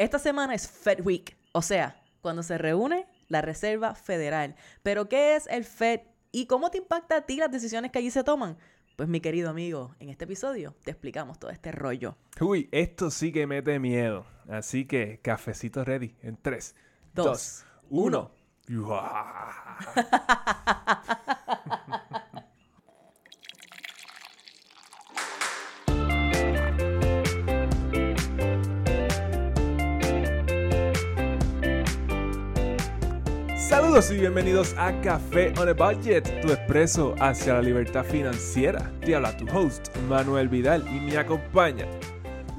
Esta semana es Fed Week, o sea, cuando se reúne la Reserva Federal. ¿Pero qué es el Fed y cómo te impacta a ti las decisiones que allí se toman? Pues mi querido amigo, en este episodio te explicamos todo este rollo. Uy, esto sí que mete miedo. Así que, cafecito ready en 3, 2, 1. Saludos y bienvenidos a Café on a Budget, tu expreso hacia la libertad financiera. Te habla tu host, Manuel Vidal, y me acompaña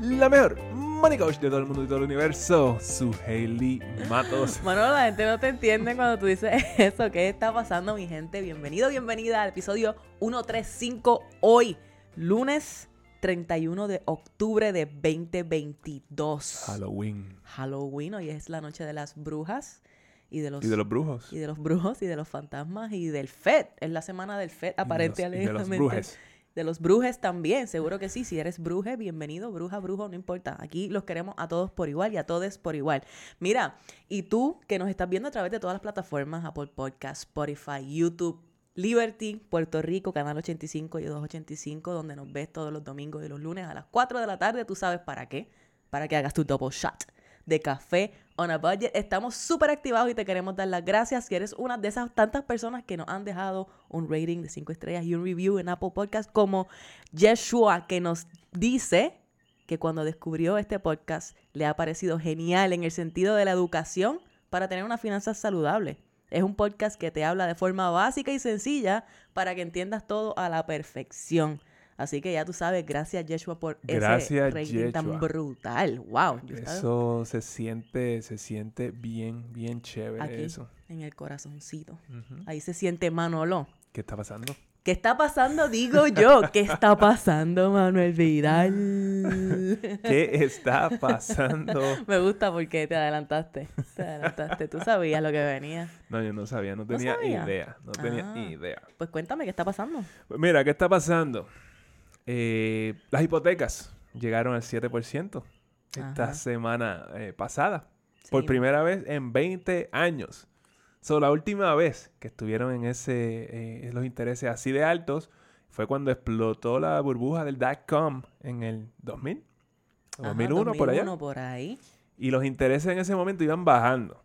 la mejor money coach de todo el mundo y todo el universo, Suhaily Matos. Manuel, la gente no te entiende cuando tú dices eso. ¿Qué está pasando, mi gente? Bienvenido, bienvenida al episodio 135 hoy, lunes 31 de octubre de 2022. Halloween. Halloween, hoy es la noche de las brujas. Y de los brujos. Y de los brujos, y de los fantasmas, y del FED. Es la semana del FED, aparentemente. Y de los brujes. De los brujes también, seguro que sí. Si eres bruje, bienvenido, bruja, brujo, no importa. Aquí los queremos a todos por igual y a todes por igual. Mira, y tú que nos estás viendo a través de todas las plataformas, Apple Podcasts, Spotify, YouTube, Liberty, Puerto Rico, Canal 85 y 285, donde nos ves todos los domingos y los lunes a las 4 de la tarde. ¿Tú sabes para qué? Para que hagas tu double shot de Café on a Budget. Estamos súper activados y te queremos dar las gracias si eres una de esas tantas personas que nos han dejado un rating de 5 estrellas y un review en Apple Podcasts, como Yeshua, que nos dice que cuando descubrió este podcast le ha parecido genial en el sentido de la educación para tener una finanza saludable. Es un podcast que te habla de forma básica y sencilla para que entiendas todo a la perfección. Así que ya tú sabes, gracias Yeshua por ese rating tan brutal. Wow. Eso se siente bien, bien chévere. Aquí, eso. En el corazoncito. Uh-huh. Ahí se siente Manolo. ¿Qué está pasando? ¿Qué está pasando? Digo yo. ¿Qué está pasando, Manuel Vidal? ¿Qué está pasando? Me gusta porque te adelantaste. Tú sabías lo que venía. No, yo no sabía. No tenía idea. Pues cuéntame, ¿qué está pasando? Pues mira, ¿qué está pasando? Las hipotecas llegaron al 7% esta semana pasada. Sí. Por primera vez en 20 años. So, la última vez que estuvieron en los intereses así de altos fue cuando explotó la burbuja del dot-com en el 2000. Ajá, 2001, por allá. Y los intereses en ese momento iban bajando.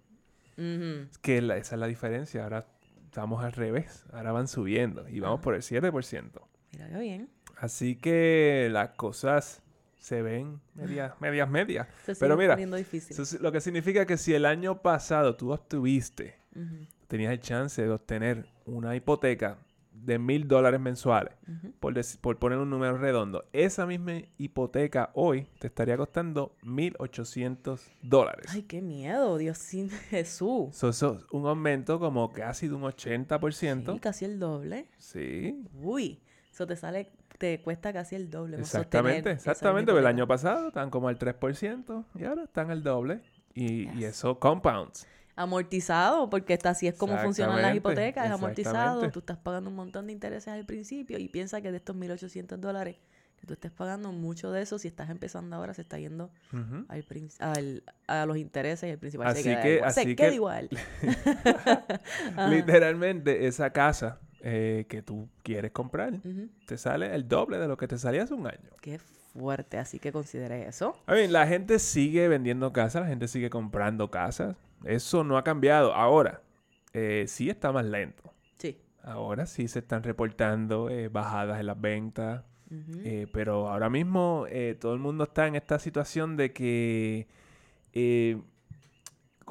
Uh-huh. Que esa es la diferencia. Ahora estamos al revés. Ahora van subiendo y vamos por el 7%. Mira qué bien. Así que las cosas se ven medias. Pero mira, eso, lo que significa que si el año pasado tú obtuviste, uh-huh, tenías el chance de obtener una hipoteca de $1,000 mensuales, uh-huh, por poner un número redondo, esa misma hipoteca hoy te estaría costando $1,800. ¡Ay, qué miedo! Dios sin Jesús. Eso es un aumento como casi de un 80%. Sí, casi el doble. Sí. Uy, eso te cuesta casi el doble. Exactamente. El año pasado están como al 3% y ahora están al doble. Y eso compounds. Amortizado, porque así es como funcionan las hipotecas. Es amortizado. Tú estás pagando un montón de intereses al principio y piensa que de estos $1,800 que tú estés pagando, mucho de eso, si estás empezando ahora, se está yendo, uh-huh, a los intereses y el principal se queda igual. Literalmente, esa casa que tú quieres comprar, uh-huh, te sale el doble de lo que te salía hace un año. Qué fuerte, así que considere eso. A ver, la gente sigue vendiendo casas, la gente sigue comprando casas. Eso no ha cambiado. Ahora, sí está más lento. Sí. Ahora sí se están reportando bajadas en las ventas. Uh-huh. Pero ahora mismo todo el mundo está en esta situación de que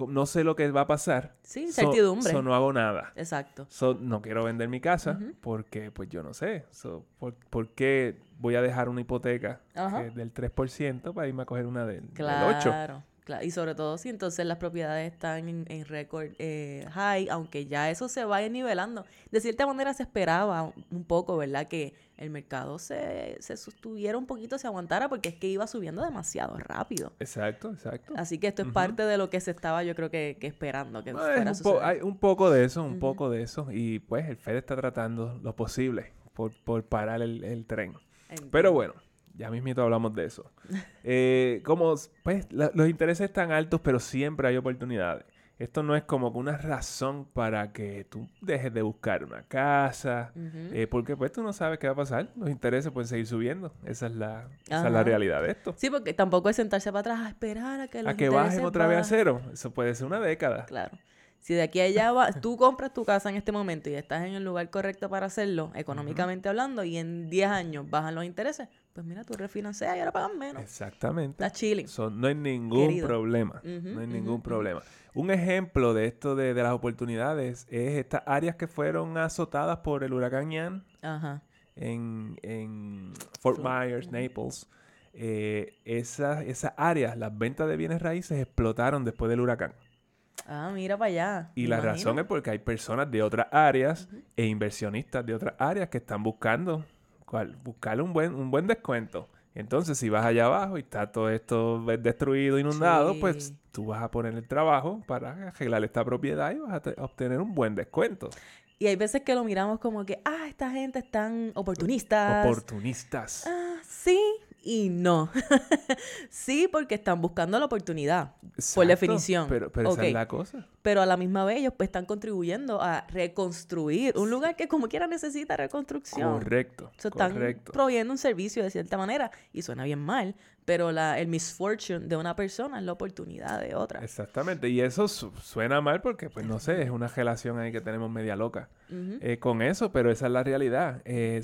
no sé lo que va a pasar. Sí, incertidumbre. So no hago nada. Exacto. So no quiero vender mi casa, uh-huh, porque pues yo no sé. So, ¿por qué voy a dejar una hipoteca, uh-huh, del 3% para irme a coger una del 8%? Claro. Y sobre todo si entonces las propiedades están en récord high, aunque ya eso se vaya nivelando. De cierta manera se esperaba un poco, ¿verdad? Que el mercado se sostuviera un poquito, se aguantara, porque es que iba subiendo demasiado rápido. Exacto. Así que esto es, uh-huh, parte de lo que se estaba, yo creo que esperando que fuera a suceder. Hay un poco de eso, un, uh-huh, poco de eso. Y pues el Fed está tratando lo posible por parar el tren. Pero bueno, Ya mismito hablamos de eso. Como, pues, los intereses están altos, pero siempre hay oportunidades. Esto no es como una razón para que tú dejes de buscar una casa, porque pues tú no sabes qué va a pasar. Los intereses pueden seguir subiendo. Esa es la realidad de esto. Sí, porque tampoco es sentarse para atrás a esperar a que los intereses bajen otra vez a cero. Eso puede ser una década. Claro. Si de aquí a allá tú compras tu casa en este momento y estás en el lugar correcto para hacerlo, económicamente hablando, y en 10 años bajan los intereses, pues mira, tú refinancias y ahora pagas menos. Exactamente. Está chilling. No hay ningún problema. No hay ningún problema. Un ejemplo de esto de las oportunidades es estas áreas que fueron azotadas por el huracán Ian en Fort Myers, Naples. Esas áreas, las ventas de bienes raíces explotaron después del huracán. Ah, mira para allá. Y la razón es porque hay personas de otras áreas e inversionistas de otras áreas que están buscando un buen descuento. Entonces, si vas allá abajo y está todo esto destruido, inundado, pues tú vas a poner el trabajo para arreglar esta propiedad y vas a obtener un buen descuento. Y hay veces que lo miramos como que, esta gente es tan oportunistas. Oportunistas. Ah, sí. Y no. Sí, porque están buscando la oportunidad. Exacto, por definición. Pero esa es la cosa. Pero a la misma vez ellos pues están contribuyendo a reconstruir un lugar que como quiera necesita reconstrucción. Correcto. Están proveyendo un servicio de cierta manera y suena bien mal, pero el misfortune de una persona es la oportunidad de otra. Exactamente. Y eso suena mal porque, pues no sé, es una relación ahí que tenemos media loca con eso, pero esa es la realidad.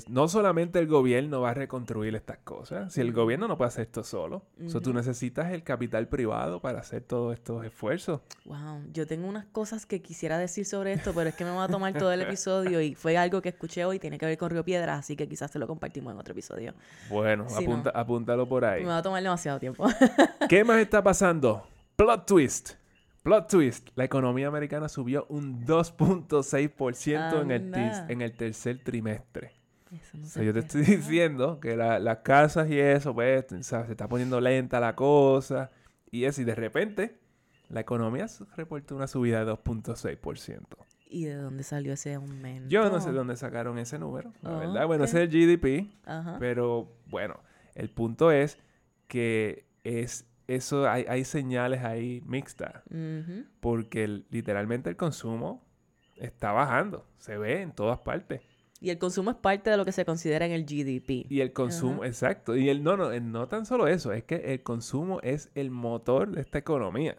No solamente el gobierno va a reconstruir estas cosas. Si el gobierno no puede hacer esto solo, tú necesitas el capital privado para hacer todos estos esfuerzos. Wow. Yo tengo unas cosas que quisiera decir sobre esto, pero es que me va a tomar todo el episodio y fue algo que escuché hoy, tiene que ver con Río Piedras, así que quizás se lo compartimos en otro episodio. Bueno, si apúntalo por ahí. Me va a tomar demasiado tiempo. ¿Qué más está pasando? Plot twist. La economía americana subió un 2.6% en el tercer trimestre. Eso no yo te estoy diciendo que las casas y eso, pues, ¿sabes? Se está poniendo lenta la cosa y eso, y de repente la economía reportó una subida de 2.6%. ¿Y de dónde salió ese aumento? Yo no sé de dónde sacaron ese número, la verdad. Bueno, ese es el GDP, pero bueno, el punto es que eso hay señales ahí mixtas, porque literalmente el consumo está bajando, se ve en todas partes. Y el consumo es parte de lo que se considera en el GDP. Y el consumo, exacto. Y no tan solo eso, es que el consumo es el motor de esta economía.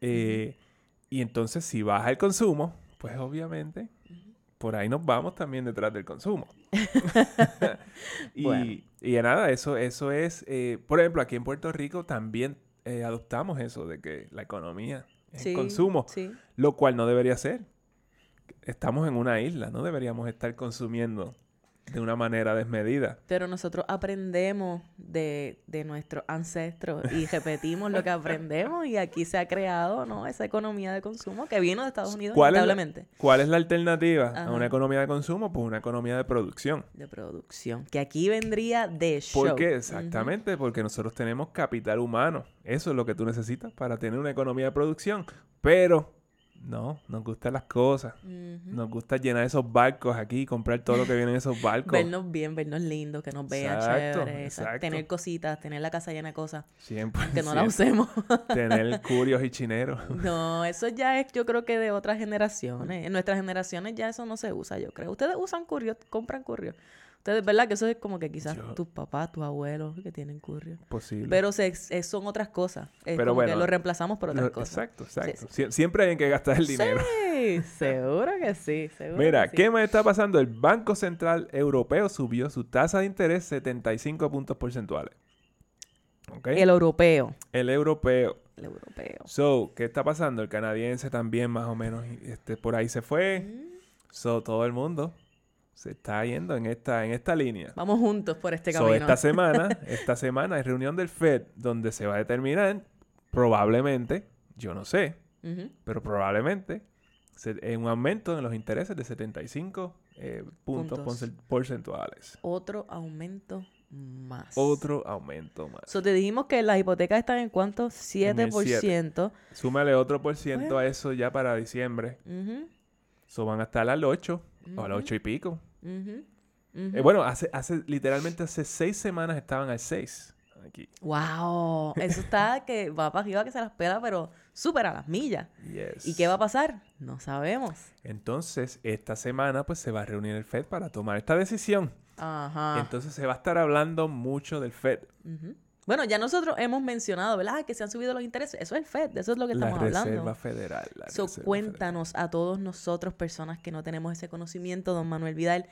Y entonces, si baja el consumo, pues obviamente por ahí nos vamos también detrás del consumo. Y nada, eso es. Por ejemplo, aquí en Puerto Rico también adoptamos eso de que la economía es el consumo, lo cual no debería ser. Estamos en una isla, no deberíamos estar consumiendo de una manera desmedida. Pero nosotros aprendemos de nuestros ancestros y repetimos lo que aprendemos y aquí se ha creado, ¿no?, esa economía de consumo que vino de Estados Unidos, lamentablemente. ¿Cuál es la alternativa a una economía de consumo? Pues una economía de producción. De producción. Que aquí vendría de show. ¿Por qué? Exactamente, porque nosotros tenemos capital humano. Eso es lo que tú necesitas para tener una economía de producción. Pero no, nos gustan las cosas. Nos gusta llenar esos barcos aquí, comprar todo lo que viene en esos barcos. Vernos bien, vernos lindos, que nos vean chévere. Exacto. Tener cositas, tener la casa llena de cosas. 100%. Que no la usemos. Tener curios y chineros. No, eso ya es, yo creo que de otras generaciones. En nuestras generaciones ya eso no se usa, yo creo. Ustedes usan curios, compran curios. Entonces, ¿verdad? Que eso es como que quizás tus papás, tus abuelos que tienen currio. Posible. Pero son otras cosas. Es pero como bueno, que lo reemplazamos por otras cosas. Exacto. Sí. Siempre hay que gastar el dinero. Sí, seguro que sí. Mira, ¿qué más está pasando? El Banco Central Europeo subió su tasa de interés 75 puntos porcentuales. ¿Okay? El europeo. So, ¿qué está pasando? El canadiense también más o menos por ahí se fue. So, todo el mundo se está yendo en esta línea. Vamos juntos por este camino. Esta semana hay reunión del Fed donde se va a determinar, probablemente, yo no sé, pero probablemente, un aumento en los intereses de 75 puntos porcentuales. Otro aumento más. So, te dijimos que las hipotecas están en ¿cuánto? 7%. Súmale otro % a eso ya para diciembre. Eso van a estar al 8 o a las 8 y pico. Uh-huh. Bueno, hace literalmente 6 semanas estaban al 6 aquí. ¡Wow! Eso está que va para arriba, que se las pela, pero súper a las millas. Yes. ¿Y qué va a pasar? No sabemos. Entonces, esta semana pues se va a reunir el FED para tomar esta decisión. Ajá. Entonces se va a estar hablando mucho del FED. Uh-huh. Bueno, ya nosotros hemos mencionado, ¿verdad?, que se han subido los intereses. Eso es el FED, eso es lo que estamos hablando. La Reserva Federal. Cuéntanos a todos nosotros, personas que no tenemos ese conocimiento, don Manuel Vidal,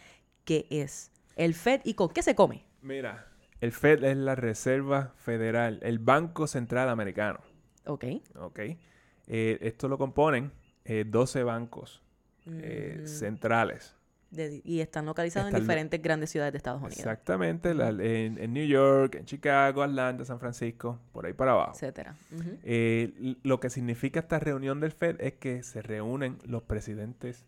¿qué es el FED y con qué se come? Mira, el FED es la Reserva Federal, el Banco Central Americano. Ok. Ok. Esto lo componen 12 bancos centrales. Y están localizados en diferentes grandes ciudades de Estados Unidos. Exactamente. En New York, en Chicago, Atlanta, San Francisco, por ahí para abajo. Etcétera. Uh-huh. Lo que significa esta reunión del FED es que se reúnen los presidentes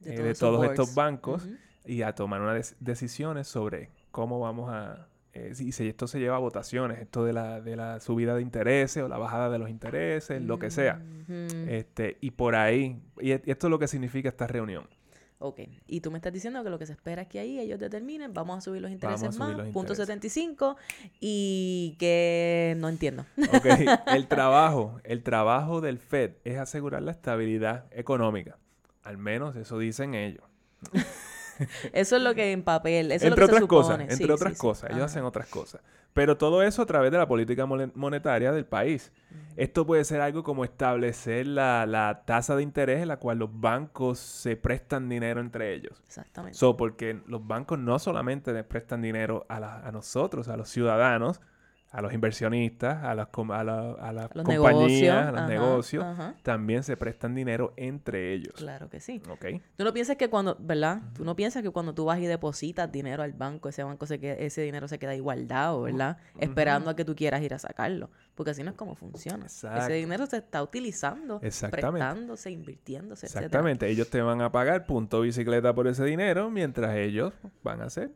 de todos estos bancos, uh-huh, y a tomar unas decisiones sobre cómo vamos a... si esto se lleva a votaciones, esto de la subida de intereses o la bajada de los intereses, uh-huh, lo que sea. Uh-huh. Y por ahí... Y esto es lo que significa esta reunión. Ok, y tú me estás diciendo que lo que se espera es que ahí ellos determinen, vamos a subir los intereses más, 0.75, y que no entiendo. Ok, el trabajo del FED es asegurar la estabilidad económica, al menos eso dicen ellos. Eso es lo que en papel, eso es lo que se supone. Entre otras cosas, ellos hacen otras cosas. Pero todo eso a través de la política monetaria del país. Uh-huh. Esto puede ser algo como establecer la tasa de interés en la cual los bancos se prestan dinero entre ellos. Exactamente. Porque los bancos no solamente les prestan dinero a nosotros, a los ciudadanos, a los inversionistas, a las compañías, a los negocios, ajá, también se prestan dinero entre ellos. Claro que sí. ¿Okay? Tú no piensas que cuando, ¿verdad? Uh-huh. Tú no piensas que cuando tú vas y depositas dinero al banco, ese dinero se queda ahí guardado, ¿verdad? Uh-huh. Esperando a que tú quieras ir a sacarlo. Porque así no es como funciona. Exacto. Ese dinero se está utilizando, prestándose, invirtiéndose, etc. Exactamente. Etcétera. Ellos te van a pagar punto bicicleta por ese dinero, mientras ellos van a hacer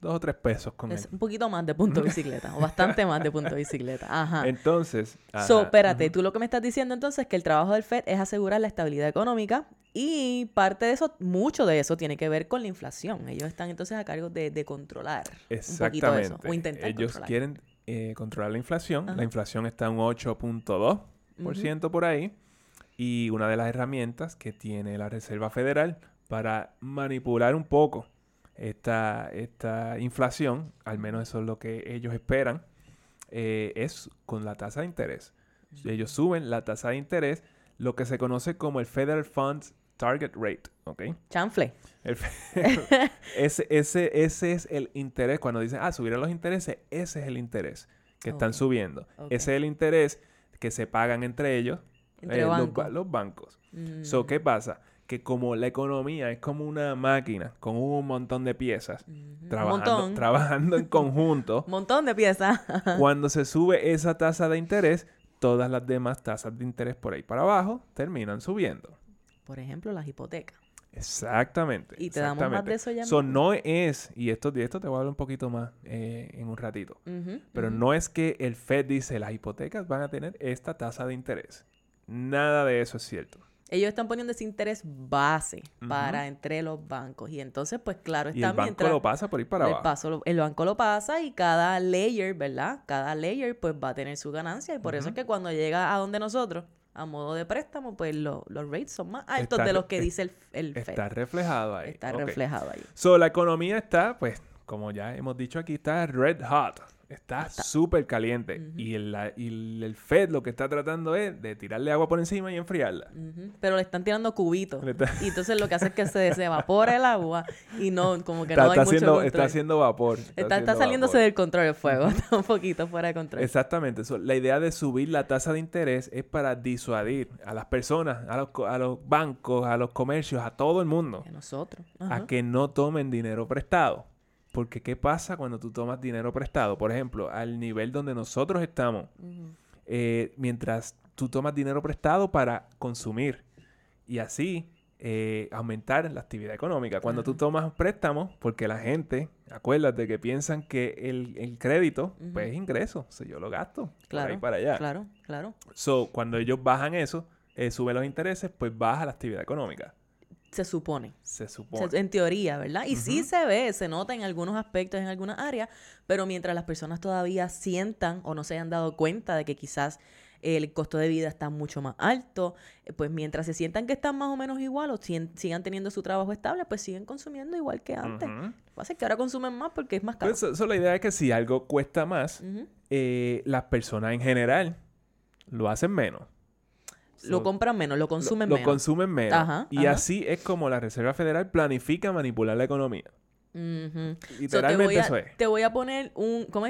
2 o 3 pesos con él. Un poquito más de punto bicicleta. O bastante más de punto bicicleta. Ajá. Entonces... Ajá, espérate. Uh-huh. Tú lo que me estás diciendo entonces es que el trabajo del FED es asegurar la estabilidad económica, y parte de eso, mucho de eso, tiene que ver con la inflación. Ellos están entonces a cargo de controlar un poquito de eso. O intentar controlar. Ellos quieren controlar la inflación. Ajá. La inflación está en un 8.2% por ahí. Y una de las herramientas que tiene la Reserva Federal para manipular un poco esta inflación, al menos eso es lo que ellos esperan, es con la tasa de interés. Ellos suben la tasa de interés, lo que se conoce como el Federal Funds Target Rate, ¿ok? Chanfle. Ese es el interés. Cuando dicen, subieron los intereses, ese es el interés que están subiendo. Okay. Ese es el interés que se pagan entre ellos, los bancos. Mm. ¿Qué pasa? Que como la economía es como una máquina con un montón de piezas, uh-huh, trabajando en conjunto. Montón de piezas. Cuando se sube esa tasa de interés, todas las demás tasas de interés por ahí para abajo terminan subiendo. Por ejemplo, las hipotecas. Exactamente. Y te damos más de eso ya. No es, y de esto te voy a hablar un poquito más en un ratito, uh-huh, pero no es que el FED dice las hipotecas van a tener esta tasa de interés. Nada de eso es cierto. Ellos están poniendo ese interés base, uh-huh, para entre los bancos. Y entonces, pues claro, está mientras... el banco lo pasa por ir para abajo. El banco lo pasa y cada layer, ¿verdad? Cada layer, pues, va a tener su ganancia. Y por eso es que cuando llega a donde nosotros, a modo de préstamo, pues los rates son más altos de los que dice el FED. Está reflejado ahí. Está reflejado ahí. La economía está, pues, como ya hemos dicho aquí, está red hot. Está súper caliente. Uh-huh. Y el FED lo que está tratando es de tirarle agua por encima y enfriarla. Uh-huh. Pero le están tirando cubitos. Y entonces lo que hace es que se evapora el agua y no, como que no hay mucho control. Está haciendo vapor. Está saliéndose del control del fuego. Está un poquito fuera de control. Exactamente. La idea de subir la tasa de interés es para disuadir a las personas, a los bancos, a los comercios, a todo el mundo. A nosotros. Uh-huh. A que no tomen dinero prestado. Porque ¿qué pasa cuando tú tomas dinero prestado? Por ejemplo, al nivel donde nosotros estamos, uh-huh, mientras tú tomas dinero prestado para consumir y así aumentar la actividad económica. Cuando, uh-huh, tú tomas préstamos, porque la gente, acuérdate que piensan que el crédito, uh-huh, pues es ingreso. Yo lo gasto, claro, por ahí para allá. Claro, claro. Cuando ellos bajan eso, suben los intereses, pues baja la actividad económica. Se supone. Se supone. En teoría, ¿verdad? Y sí se ve, se nota en algunos aspectos, en algunas áreas, pero mientras las personas todavía sientan o no se hayan dado cuenta de que quizás el costo de vida está mucho más alto, pues mientras se sientan que están más o menos igual o sigan teniendo su trabajo estable, pues siguen consumiendo igual que antes. Lo que pasa es que ahora consumen más porque es más caro. Pues eso, la idea es que si algo cuesta más, las personas en general lo hacen menos. Lo compran menos, lo consumen menos. Lo consumen menos. Ajá, y así es como la Reserva Federal planifica manipular la economía. Literalmente eso es. Te voy a poner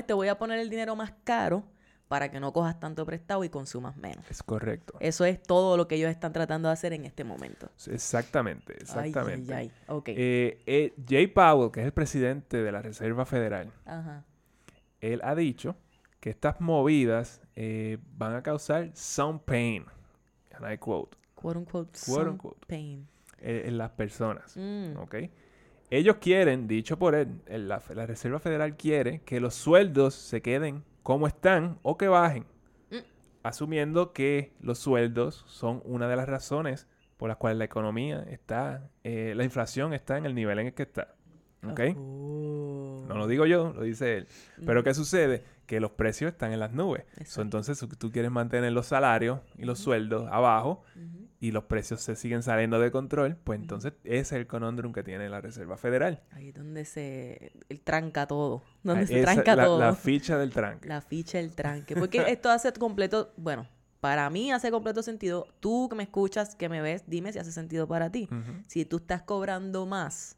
te voy a poner el dinero más caro para que no cojas tanto prestado y consumas menos. Es correcto. Eso es todo lo que ellos están tratando de hacer en este momento. Exactamente, exactamente. Ay, ay, ay. Okay. Jay Powell, que es el presidente de la Reserva Federal, él ha dicho que estas movidas van a causar some pain. And I quote. Quote unquote, quote unquote, pain. En las personas, ¿ok? Ellos quieren, dicho por él, la Reserva Federal quiere que los sueldos se queden como están o que bajen, asumiendo que los sueldos son una de las razones por las cuales la economía está, la inflación está en el nivel en el que está, ¿ok? Oh. No lo digo yo, lo dice él. Pero ¿qué sucede? Que los precios están en las nubes. So, entonces tú quieres mantener los salarios y los sueldos abajo y los precios se siguen saliendo de control, pues entonces ese es el conundrum que tiene la Reserva Federal. Ahí es donde se tranca todo. Donde se tranca todo. La ficha del tranque. La ficha del tranque. Porque esto hace completo... Bueno, para mí hace completo sentido. Tú que me escuchas, que me ves, dime si hace sentido para ti. Si tú estás cobrando más,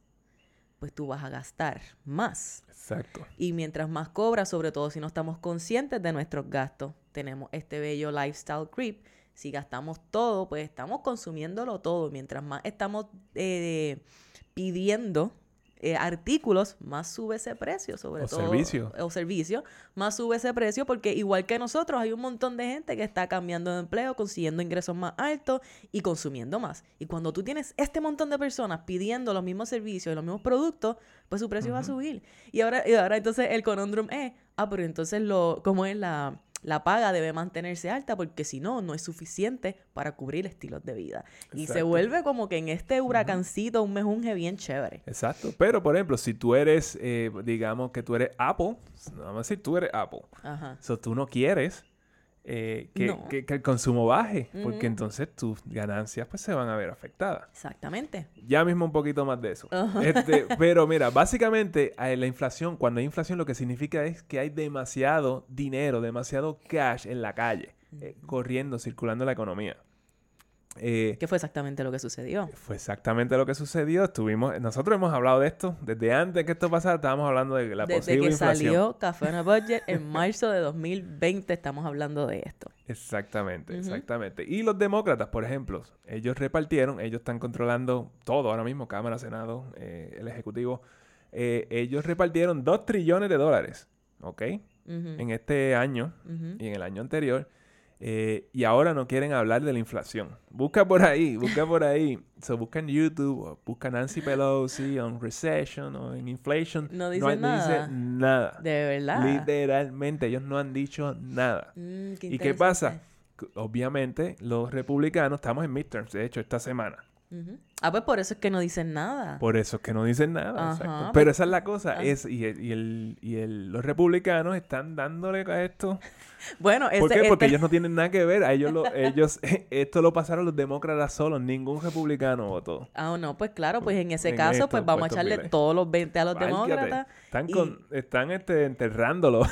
pues tú vas a gastar más. Exacto. Y mientras más cobras, sobre todo si no estamos conscientes de nuestros gastos, tenemos este bello lifestyle creep. Si gastamos todo, pues estamos consumiéndolo todo. Mientras más estamos pidiendo artículos, más sube ese precio, sobre todo. O servicio. Más sube ese precio porque igual que nosotros hay un montón de gente que está cambiando de empleo, consiguiendo ingresos más altos y consumiendo más. Y cuando tú tienes este montón de personas pidiendo los mismos servicios y los mismos productos, pues su precio va a subir. Y ahora entonces el conundrum es, pero entonces ¿cómo es la paga debe mantenerse alta porque si no, no es suficiente para cubrir estilos de vida? Exacto. Y se vuelve como que en este huracancito un mejunje bien chévere. Exacto. Pero, por ejemplo, si tú eres, digamos que tú eres Apple, vamos a decir tú eres Apple. Ajá. So, tú no quieres que el consumo baje porque entonces tus ganancias pues se van a ver afectadas. Exactamente. Ya mismo un poquito más de eso. Pero mira, básicamente la inflación, cuando hay inflación lo que significa es que hay demasiado dinero, demasiado cash en la calle, corriendo, circulando en la economía. ¿Qué fue exactamente lo que sucedió? Fue exactamente lo que sucedió. Nosotros hemos hablado de esto. Desde antes que esto pasara, estábamos hablando de la posible inflación. Desde que salió Café on a Budget en marzo de 2020, estamos hablando de esto. Exactamente, exactamente. Y los demócratas, por ejemplo, ellos están controlando todo ahora mismo, Cámara, Senado, el Ejecutivo. Ellos repartieron $2 trillones de dólares, ¿ok? En este año y en el año anterior. Y ahora no quieren hablar de la inflación. Busca por ahí. So, busca en YouTube, o busca Nancy Pelosi on recession o en inflation. No dicen nada. De verdad. Literalmente, ellos no han dicho nada. ¿Y qué pasa? Obviamente, los republicanos, estamos en midterms, de hecho, esta semana. Pues por eso es que no dicen nada. Exacto. Pero esa es la cosa. Los republicanos están dándole a esto. Bueno, ¿por qué? Porque ellos no tienen nada que ver. Esto lo pasaron los demócratas solos. Ningún republicano votó. No, pues claro. Pues en ese caso, pues vamos a echarle todos los 20 a los demócratas. Están enterrándolo.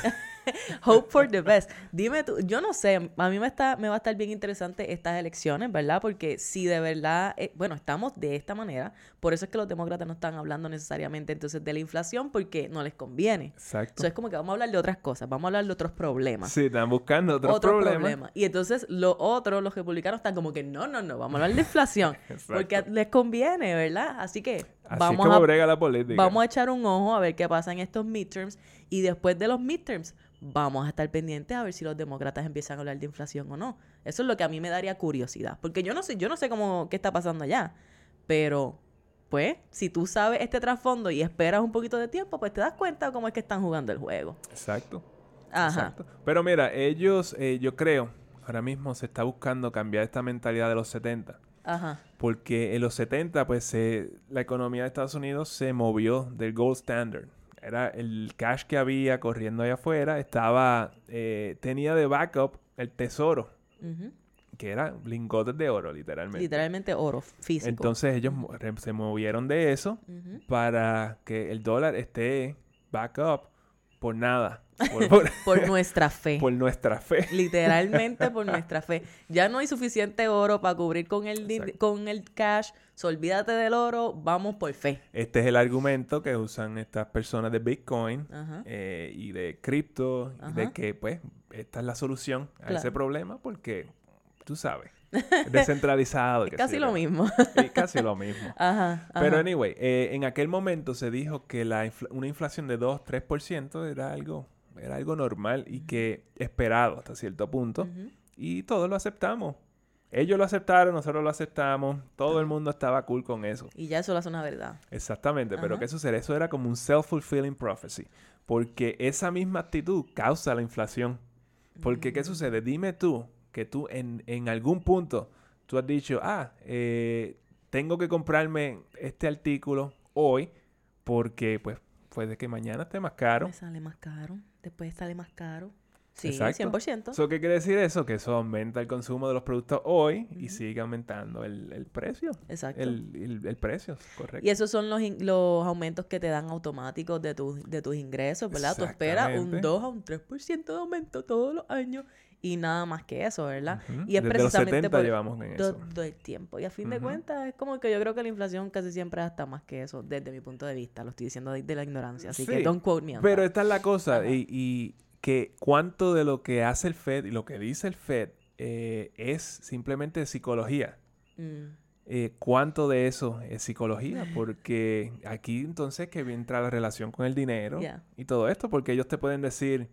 Hope for the best. Dime tú, yo no sé, a mí me va a estar bien interesante estas elecciones, ¿verdad? Porque si de verdad, estamos de esta manera, por eso es que los demócratas no están hablando necesariamente entonces de la inflación porque no les conviene. Exacto. Entonces es como que vamos a hablar de otras cosas, vamos a hablar de otros problemas. Sí, están buscando otros problemas. Y entonces los republicanos están como que no, vamos a hablar de inflación porque les conviene, ¿verdad? Así que vamos a echar un ojo a ver qué pasa en estos midterms y después de los midterms vamos a estar pendientes a ver si los demócratas empiezan a hablar de inflación o no. Eso es lo que a mí me daría curiosidad, porque yo no sé cómo qué está pasando allá, pero pues si tú sabes este trasfondo y esperas un poquito de tiempo, pues te das cuenta cómo es que están jugando el juego. Exacto. Ajá. Exacto. Pero mira, ellos yo creo ahora mismo se está buscando cambiar esta mentalidad de los 70. Ajá. Porque en los 70, pues, la economía de Estados Unidos se movió del gold standard. Era el cash que había corriendo allá afuera, tenía de backup el tesoro, uh-huh, que eran lingotes de oro, literalmente. Literalmente oro físico. Entonces ellos se movieron de eso, uh-huh, para que el dólar esté backup por nada. Por nuestra fe. Por nuestra fe. Literalmente por nuestra fe. Ya no hay suficiente oro para cubrir con el cash. So, olvídate del oro, vamos por fe. Este es el argumento que usan estas personas de Bitcoin, uh-huh, y de cripto, uh-huh, de que pues esta es la solución a, claro, ese problema porque, tú sabes, descentralizado. Es que casi lo mismo. Es casi lo mismo. Ajá, pero, ajá, anyway, en aquel momento se dijo que una inflación de 2-3% era algo normal y que esperado hasta cierto punto. Uh-huh. Y todos lo aceptamos. Ellos lo aceptaron, nosotros lo aceptamos. Todo, uh-huh, el mundo estaba cool con eso. Y ya eso lo hace una verdad. Exactamente. Uh-huh. Pero ¿qué sucede? Eso era como un self-fulfilling prophecy. Porque esa misma actitud causa la inflación. Porque, uh-huh, ¿qué sucede? Dime tú que tú en algún punto tú has dicho, tengo que comprarme este artículo hoy porque pues puede que mañana esté más caro. Me sale más caro, después sale más caro. Sí, exacto. 100%. ¿So qué quiere decir eso? Que eso aumenta el consumo de los productos hoy, uh-huh, y sigue aumentando el precio. Exacto. El precio, correcto. Y esos son los aumentos que te dan automáticos de tus ingresos, ¿verdad? Tú esperas un 2 a un 3% de aumento todos los años. Y nada más que eso, ¿verdad? Uh-huh. Y es desde precisamente los 70 llevamos en eso. Todo el tiempo. Y a fin, uh-huh, de cuentas, es como que yo creo que la inflación casi siempre hasta más que eso, desde mi punto de vista. Lo estoy diciendo de la ignorancia. Así, sí, que don't quote me on that. Pero esta es la cosa. Y que cuánto de lo que hace el Fed y lo que dice el Fed es simplemente psicología. Mm. ¿Cuánto de eso es psicología? Porque aquí entonces que entra la relación con el dinero, yeah, y todo esto. Porque ellos te pueden decir...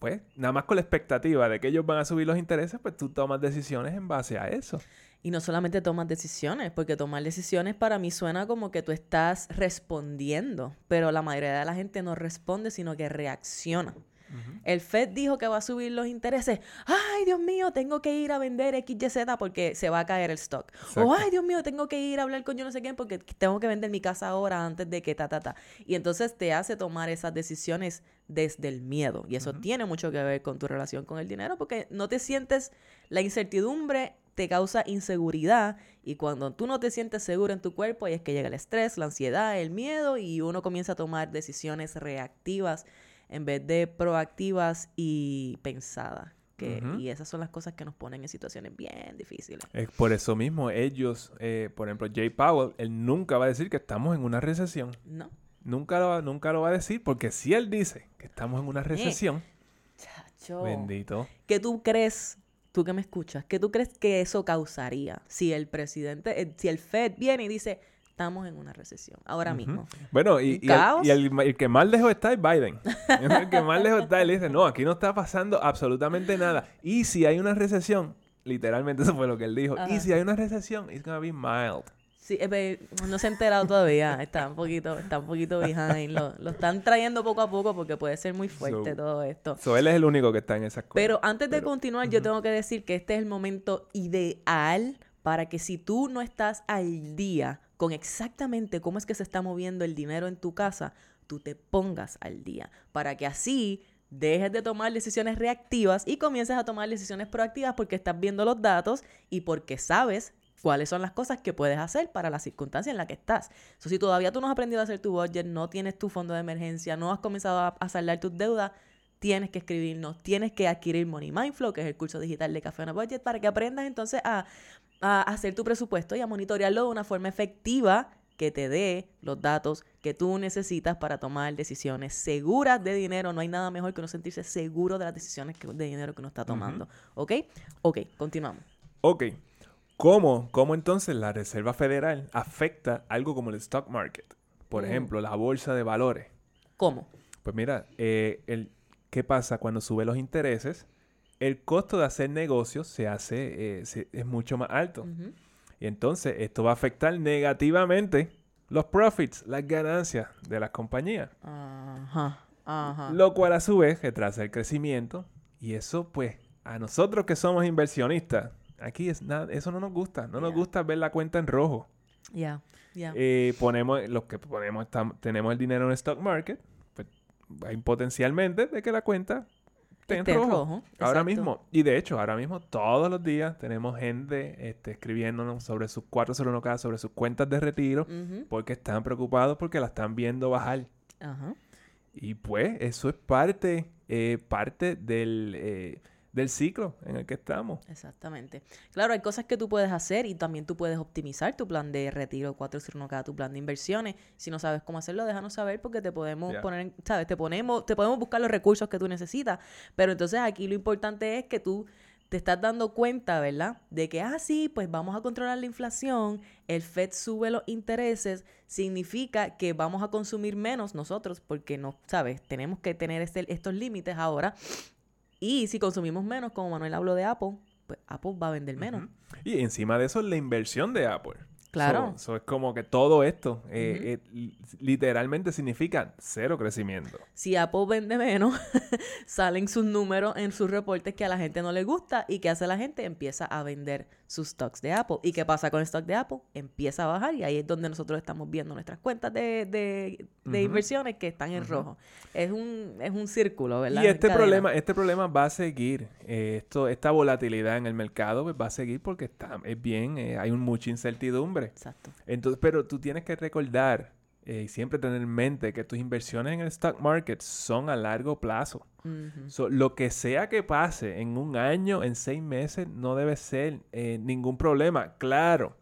pues, nada más con la expectativa de que ellos van a subir los intereses, pues tú tomas decisiones en base a eso. Y no solamente tomas decisiones, porque tomar decisiones para mí suena como que tú estás respondiendo, pero la mayoría de la gente no responde, sino que reacciona. Uh-huh. El Fed dijo que va a subir los intereses. ¡Ay, Dios mío! Tengo que ir a vender XYZ porque se va a caer el stock. Exacto. O ¡ay, Dios mío! Tengo que ir a hablar con yo no sé quién porque tengo que vender mi casa ahora antes de que ta. Y entonces te hace tomar esas decisiones desde el miedo. Y eso, uh-huh, tiene mucho que ver con tu relación con el dinero porque no te sientes... La incertidumbre te causa inseguridad y cuando tú no te sientes seguro en tu cuerpo ahí es que llega el estrés, la ansiedad, el miedo y uno comienza a tomar decisiones reactivas en vez de proactivas y pensadas. Uh-huh. Y esas son las cosas que nos ponen en situaciones bien difíciles. Es por eso mismo ellos, por ejemplo, Jay Powell, él nunca va a decir que estamos en una recesión. No. Nunca lo va a decir porque si él dice que estamos en una recesión, chacho, bendito. ¿Qué tú crees, tú que me escuchas, qué tú crees que eso causaría si el presidente, si el Fed viene y dice... Estamos en una recesión ahora, uh-huh, mismo. Bueno, el que más lejos está es Biden. El que más lejos está, él dice, no, aquí no está pasando absolutamente nada. Y si hay una recesión, literalmente eso fue lo que él dijo, ajá, y si hay una recesión, it's gonna be mild. Sí, no se ha enterado todavía, está un poquito behind, lo están trayendo poco a poco porque puede ser muy fuerte todo esto. Él es el único que está en esas cosas. Pero antes de continuar, uh-huh, yo tengo que decir que este es el momento ideal para que si tú no estás al día con exactamente cómo es que se está moviendo el dinero en tu casa, tú te pongas al día para que así dejes de tomar decisiones reactivas y comiences a tomar decisiones proactivas porque estás viendo los datos y porque sabes cuáles son las cosas que puedes hacer para la circunstancia en la que estás. Entonces, si todavía tú no has aprendido a hacer tu budget, no tienes tu fondo de emergencia, no has comenzado a saldar tus deudas, tienes que escribirnos, tienes que adquirir Money Mindflow, que es el curso digital de Café on a Budget, para que aprendas entonces a hacer tu presupuesto y a monitorearlo de una forma efectiva que te dé los datos que tú necesitas para tomar decisiones seguras de dinero. No hay nada mejor que uno sentirse seguro de las decisiones de dinero que uno está tomando. Uh-huh. ¿Ok? Ok, continuamos. Ok. ¿Cómo entonces la Reserva Federal afecta algo como el stock market? Por, uh-huh, ejemplo, la bolsa de valores. ¿Cómo? Pues mira, ¿qué pasa cuando suben los intereses? El costo de hacer negocios es mucho más alto. Uh-huh. Y entonces esto va a afectar negativamente los profits, las ganancias de las compañías. Ajá, ajá. Lo cual a su vez retrasa el crecimiento. Y eso pues a nosotros que somos inversionistas Aquí es nada, eso no nos gusta. No nos gusta ver la cuenta en rojo. Ya, yeah. Ponemos, los que ponemos, tenemos el dinero en el stock market, pues hay potencialmente de que la cuenta esté en rojo. Ahora mismo. Y de hecho, ahora mismo, todos los días tenemos gente escribiéndonos sobre sus 401k, sobre sus cuentas de retiro, uh-huh, porque están preocupados porque la están viendo bajar. Uh-huh. Y pues, eso es parte del ciclo en el que estamos. Exactamente. Claro, hay cosas que tú puedes hacer y también tú puedes optimizar tu plan de retiro 401k, tu plan de inversiones. Si no sabes cómo hacerlo, déjanos saber porque te podemos poner, ¿sabes? Te podemos buscar los recursos que tú necesitas. Pero entonces aquí lo importante es que tú te estás dando cuenta, ¿verdad? De que, sí, pues vamos a controlar la inflación, el Fed sube los intereses, significa que vamos a consumir menos nosotros porque, no, ¿sabes? Tenemos que tener estos límites ahora. Y si consumimos menos, como Manuel habló de Apple, pues Apple va a vender menos. Uh-huh. Y encima de eso, la inversión de Apple. Claro. Eso es como que todo esto literalmente significa cero crecimiento. Si Apple vende menos, salen sus números en sus reportes que a la gente no le gusta. ¿Y qué hace la gente? Empieza a vender sus stocks de Apple. ¿Y qué pasa con el stock de Apple? Empieza a bajar y ahí es donde nosotros estamos viendo nuestras cuentas de inversiones que están en rojo. Es un círculo, ¿verdad? Y este problema va a seguir. Esta volatilidad en el mercado pues, va a seguir porque hay mucha incertidumbre. Exacto. Entonces, pero tú tienes que recordar y siempre tener en mente que tus inversiones en el stock market son a largo plazo. Uh-huh. Lo que sea que pase en un año, en 6 meses, no debe ser ningún problema. Claro,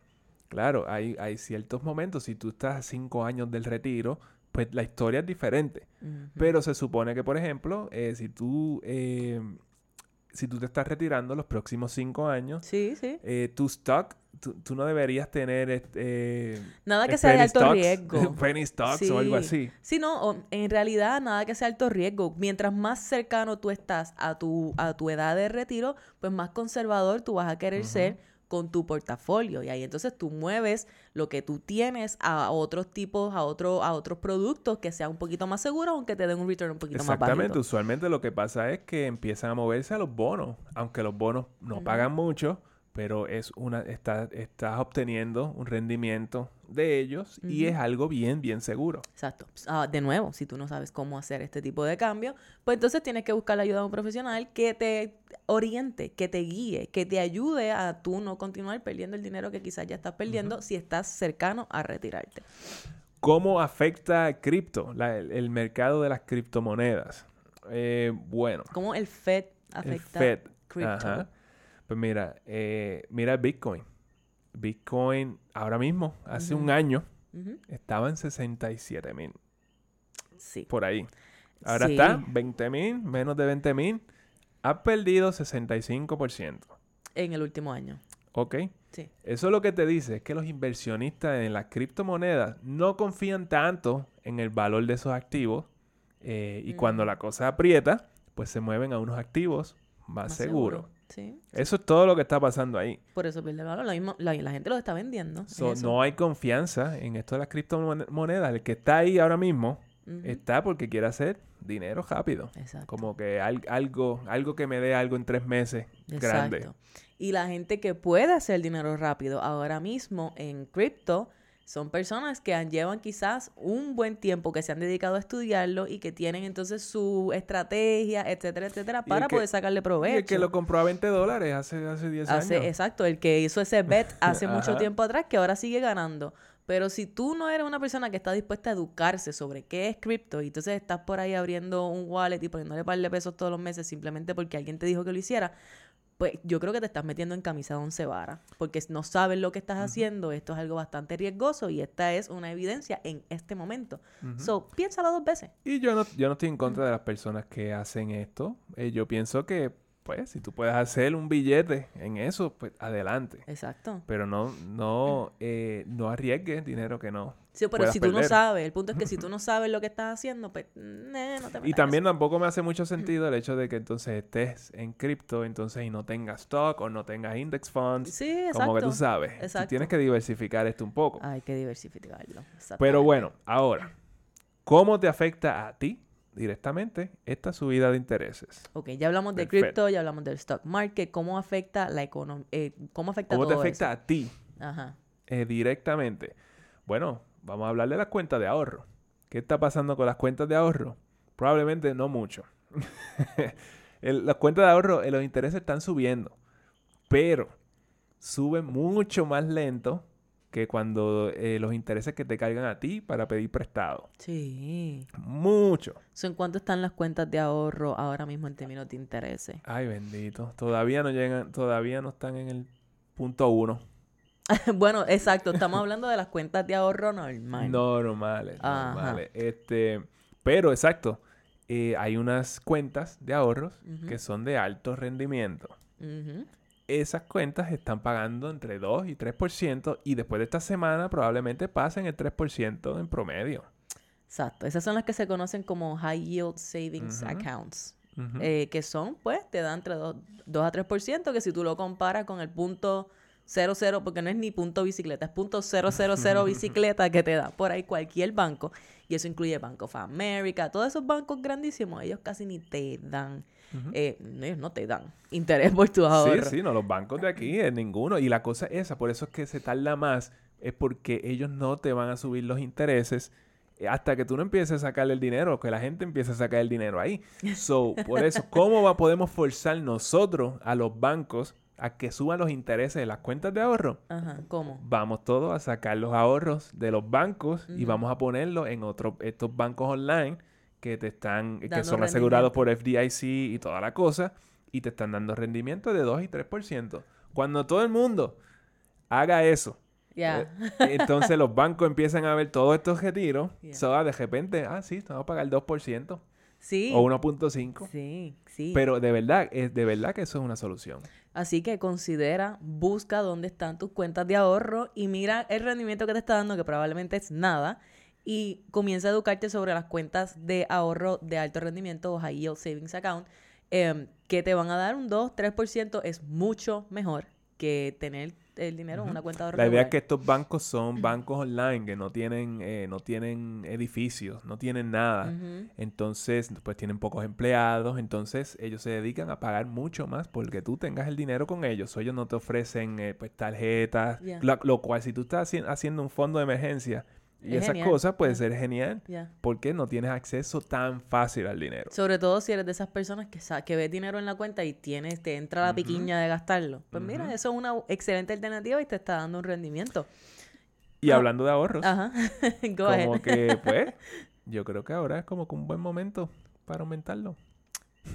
hay ciertos momentos. Si tú estás a 5 años del retiro, pues la historia es diferente. Uh-huh. Pero se supone que, por ejemplo, si tú te estás retirando los próximos 5 años, tu stock, tú no deberías tener nada que sea de alto riesgo. Penny stocks o algo así. Sí, no, en realidad nada que sea alto riesgo. Mientras más cercano tú estás a tu edad de retiro, pues más conservador tú vas a querer ser con tu portafolio. Y ahí entonces tú mueves lo que tú tienes a otros tipos, a otros productos que sean un poquito más seguros, aunque te den un return un poquito más bajito. Exactamente. Usualmente lo que pasa es que empiezan a moverse a los bonos. Aunque los bonos no pagan mucho, pero estás obteniendo un rendimiento de ellos y es algo bien, bien seguro. Exacto. De nuevo, si tú no sabes cómo hacer este tipo de cambio, pues entonces tienes que buscar la ayuda de un profesional que te oriente, que te guíe, que te ayude a tú no continuar perdiendo el dinero que quizás ya estás perdiendo si estás cercano a retirarte. ¿Cómo afecta cripto, el mercado de las criptomonedas? Bueno. ¿Cómo el Fed afecta cripto? Ajá. Pues mira Bitcoin. Bitcoin ahora mismo, hace un año, estaba en 67,000. Sí. Por ahí. Ahora está 20,000, menos de 20,000. Ha perdido 65%. En el último año. Ok. Sí. Eso lo que te dice es que los inversionistas en las criptomonedas no confían tanto en el valor de esos activos. Y cuando la cosa aprieta, pues se mueven a unos activos más seguros. Sí. Eso es todo lo que está pasando ahí. Por eso pierde valor. La gente lo está vendiendo. No hay confianza en esto de las criptomonedas. El que está ahí ahora mismo está porque quiere hacer dinero rápido. Exacto. Como que algo que me dé algo en 3 meses. Exacto. Grande. Y la gente que puede hacer dinero rápido ahora mismo en cripto son personas que llevan quizás un buen tiempo, que se han dedicado a estudiarlo y que tienen entonces su estrategia, etcétera, etcétera, para poder sacarle provecho. Y el que lo compró a $20 hace 10 años. Exacto, el que hizo ese bet hace mucho tiempo atrás, que ahora sigue ganando. Pero si tú no eres una persona que está dispuesta a educarse sobre qué es cripto y entonces estás por ahí abriendo un wallet y poniéndole par de pesos todos los meses simplemente porque alguien te dijo que lo hiciera, pues yo creo que te estás metiendo en camisa de 11 varas porque no sabes lo que estás haciendo. Esto es algo bastante riesgoso y esta es una evidencia en este momento. So, piénsalo 2 veces. Y yo no estoy en contra de las personas que hacen esto. Yo pienso que, pues, si tú puedes hacer un billete en eso, pues, adelante. Exacto. Pero no arriesgues dinero que no. Sí, pero si tú no sabes, el punto es que si tú no sabes lo que estás haciendo, pues no te metas. Y también tampoco me hace mucho sentido el hecho de que entonces estés en cripto entonces y no tengas stock o no tengas index funds. Sí, exacto. Como que tú sabes. Exacto. Tú tienes que diversificar esto un poco. Hay que diversificarlo. Pero bueno, ahora, ¿cómo te afecta a ti directamente esta subida de intereses. Ok, ya hablamos del de cripto, ya hablamos del stock market. ¿Cómo afecta la economía? ¿Cómo todo te afecta eso? A ti? Ajá. Directamente. Bueno, vamos a hablar de las cuentas de ahorro. ¿Qué está pasando con las cuentas de ahorro? Probablemente no mucho. Las cuentas de ahorro, los intereses están subiendo, pero suben mucho más lento que cuando los intereses que te cargan a ti para pedir prestado. Sí. Mucho. ¿En cuánto están las cuentas de ahorro ahora mismo en términos de intereses? Ay, bendito. Todavía no llegan, todavía no están en el punto 1. Bueno, exacto. Estamos hablando de las cuentas de ahorro normales. Normales. Pero, exacto. Hay unas cuentas de ahorros que son de alto rendimiento. Esas cuentas están pagando entre 2 y 3%. Y después de esta semana probablemente pasen el 3% en promedio. Exacto. Esas son las que se conocen como High Yield Savings Accounts. Que son, pues, te dan entre 2 a 3%. Que si tú lo comparas con el punto... 0.0, porque no es ni punto bicicleta, es punto 0.00 bicicleta que te da por ahí cualquier banco. Y eso incluye Bank of America, todos esos bancos grandísimos, ellos casi ni te dan, ellos no te dan interés por tus ahorros. Sí, no, los bancos de aquí, ninguno. Y la cosa es esa, por eso es que se tarda más, es porque ellos no te van a subir los intereses hasta que tú no empieces a sacarle el dinero, que la gente empiece a sacar el dinero ahí. So, por eso, ¿cómo podemos forzar nosotros a los bancos a que suban los intereses de las cuentas de ahorro? Ajá, ¿cómo? Vamos todos a sacar los ahorros de los bancos y vamos a ponerlos en estos bancos online que te están, que son asegurados por FDIC y toda la cosa, y te están dando rendimiento de 2 y 3%. Cuando todo el mundo haga eso, entonces los bancos empiezan a ver todos estos retiros, so, de repente, sí, te vamos a pagar el 2%. Sí. O 1.5. Sí, sí. Pero de verdad que eso es una solución. Así que considera, busca dónde están tus cuentas de ahorro y mira el rendimiento que te está dando, que probablemente es nada, y comienza a educarte sobre las cuentas de ahorro de alto rendimiento o High Yield Savings Account, que te van a dar un 2, 3%. Es mucho mejor que tener el dinero en una cuenta de ahorro. La idea es que estos bancos son bancos online que no tienen edificios, no tienen nada. Entonces, pues tienen pocos empleados. Entonces, ellos se dedican a pagar mucho más porque tú tengas el dinero con ellos. Ellos no te ofrecen pues tarjetas, lo cual si tú estás haciendo un fondo de emergencia y esas cosas puede ser genial porque no tienes acceso tan fácil al dinero. Sobre todo si eres de esas personas que ves dinero en la cuenta y te entra la piquiña de gastarlo. Pues mira, eso es una excelente alternativa y te está dando un rendimiento. Y hablando de ahorros, como que pues yo creo que ahora es como que un buen momento para aumentarlo.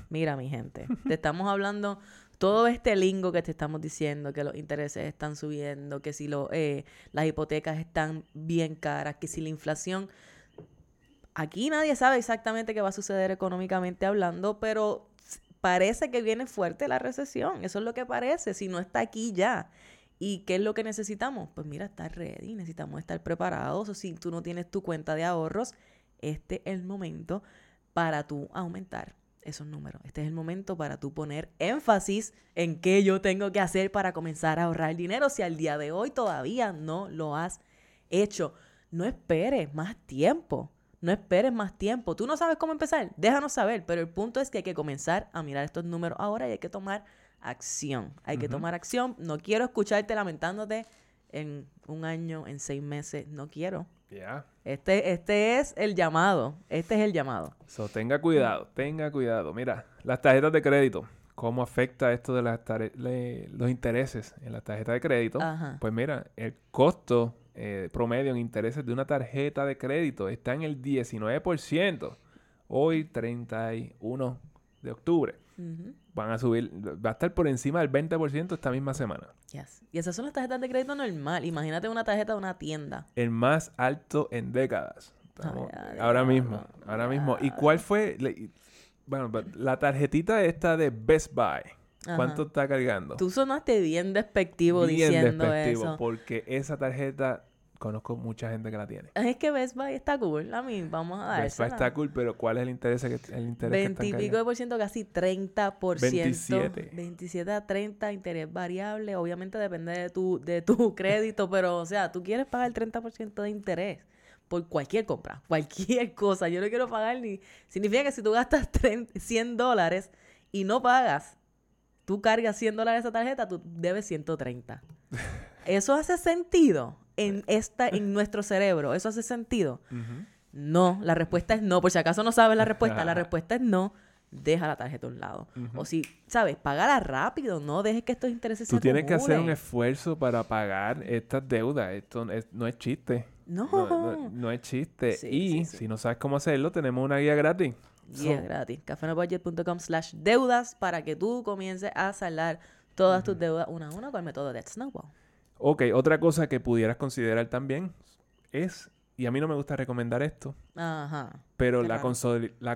Mira, mi gente, te estamos hablando todo este lingo que te estamos diciendo, que los intereses están subiendo, que si las hipotecas están bien caras, que si la inflación... Aquí nadie sabe exactamente qué va a suceder económicamente hablando, pero parece que viene fuerte la recesión. Eso es lo que parece, si no está aquí ya. ¿Y qué es lo que necesitamos? Pues mira, estar ready, necesitamos estar preparados. O si tú no tienes tu cuenta de ahorros, este es el momento para tú aumentar esos números. Este es el momento para tú poner énfasis en qué yo tengo que hacer para comenzar a ahorrar dinero si al día de hoy todavía no lo has hecho. No esperes más tiempo. No esperes más tiempo. Tú no sabes cómo empezar. Déjanos saber. Pero el punto es que hay que comenzar a mirar estos números ahora y hay que tomar acción. Hay que tomar acción. No quiero escucharte lamentándote en un año, en 6 meses. No quiero. Este es el llamado. Este es el llamado. So, tenga cuidado, tenga cuidado. Mira, las tarjetas de crédito. ¿Cómo afecta esto de los intereses en las tarjetas de crédito? Pues mira, el costo promedio en intereses de una tarjeta de crédito está en el 19%. Hoy, 31 de octubre. Van a subir, va a estar por encima del 20% esta misma semana. Y esas son las tarjetas de crédito normal. Imagínate una tarjeta de una tienda. El más alto en décadas. Ahora mismo. ¿Y cuál fue? Bueno, la tarjetita esta de Best Buy. ¿Cuánto está cargando? Tú sonaste bien despectivo diciendo eso. Bien despectivo, porque esa tarjeta... Conozco mucha gente que la tiene. Es que Best Buy está cool. A mí, vamos a dar. Best Buy está cool, pero ¿cuál es el interés que $20 y pico, casi 30%. 27. 27 a 30, interés variable. Obviamente depende de tu crédito, pero, o sea, tú quieres pagar el 30% de interés. por cualquier compra, cualquier cosa. Yo no quiero pagar ni... Significa que si tú gastas $100 y no pagas, tú cargas $100 a tarjeta, tú debes 130. ¿Eso hace sentido en nuestro cerebro? ¿Eso hace sentido? Uh-huh. No, la respuesta es no. Por si acaso no sabes la respuesta es no. Deja la tarjeta a un lado. Uh-huh. O si, ¿sabes? Págala rápido. No dejes que estos intereses se acumulen. Tú tienes que hacer un esfuerzo para pagar estas deudas. No es chiste. No es chiste. Sí, y si no sabes cómo hacerlo, tenemos una guía gratis. Guía gratis. cafeonabudget.com/deudas para que tú comiences a saldar todas tus deudas una a una con el método de Snowball. Ok, otra cosa que pudieras considerar también es... Y a mí no me gusta recomendar esto. Ajá. Pero la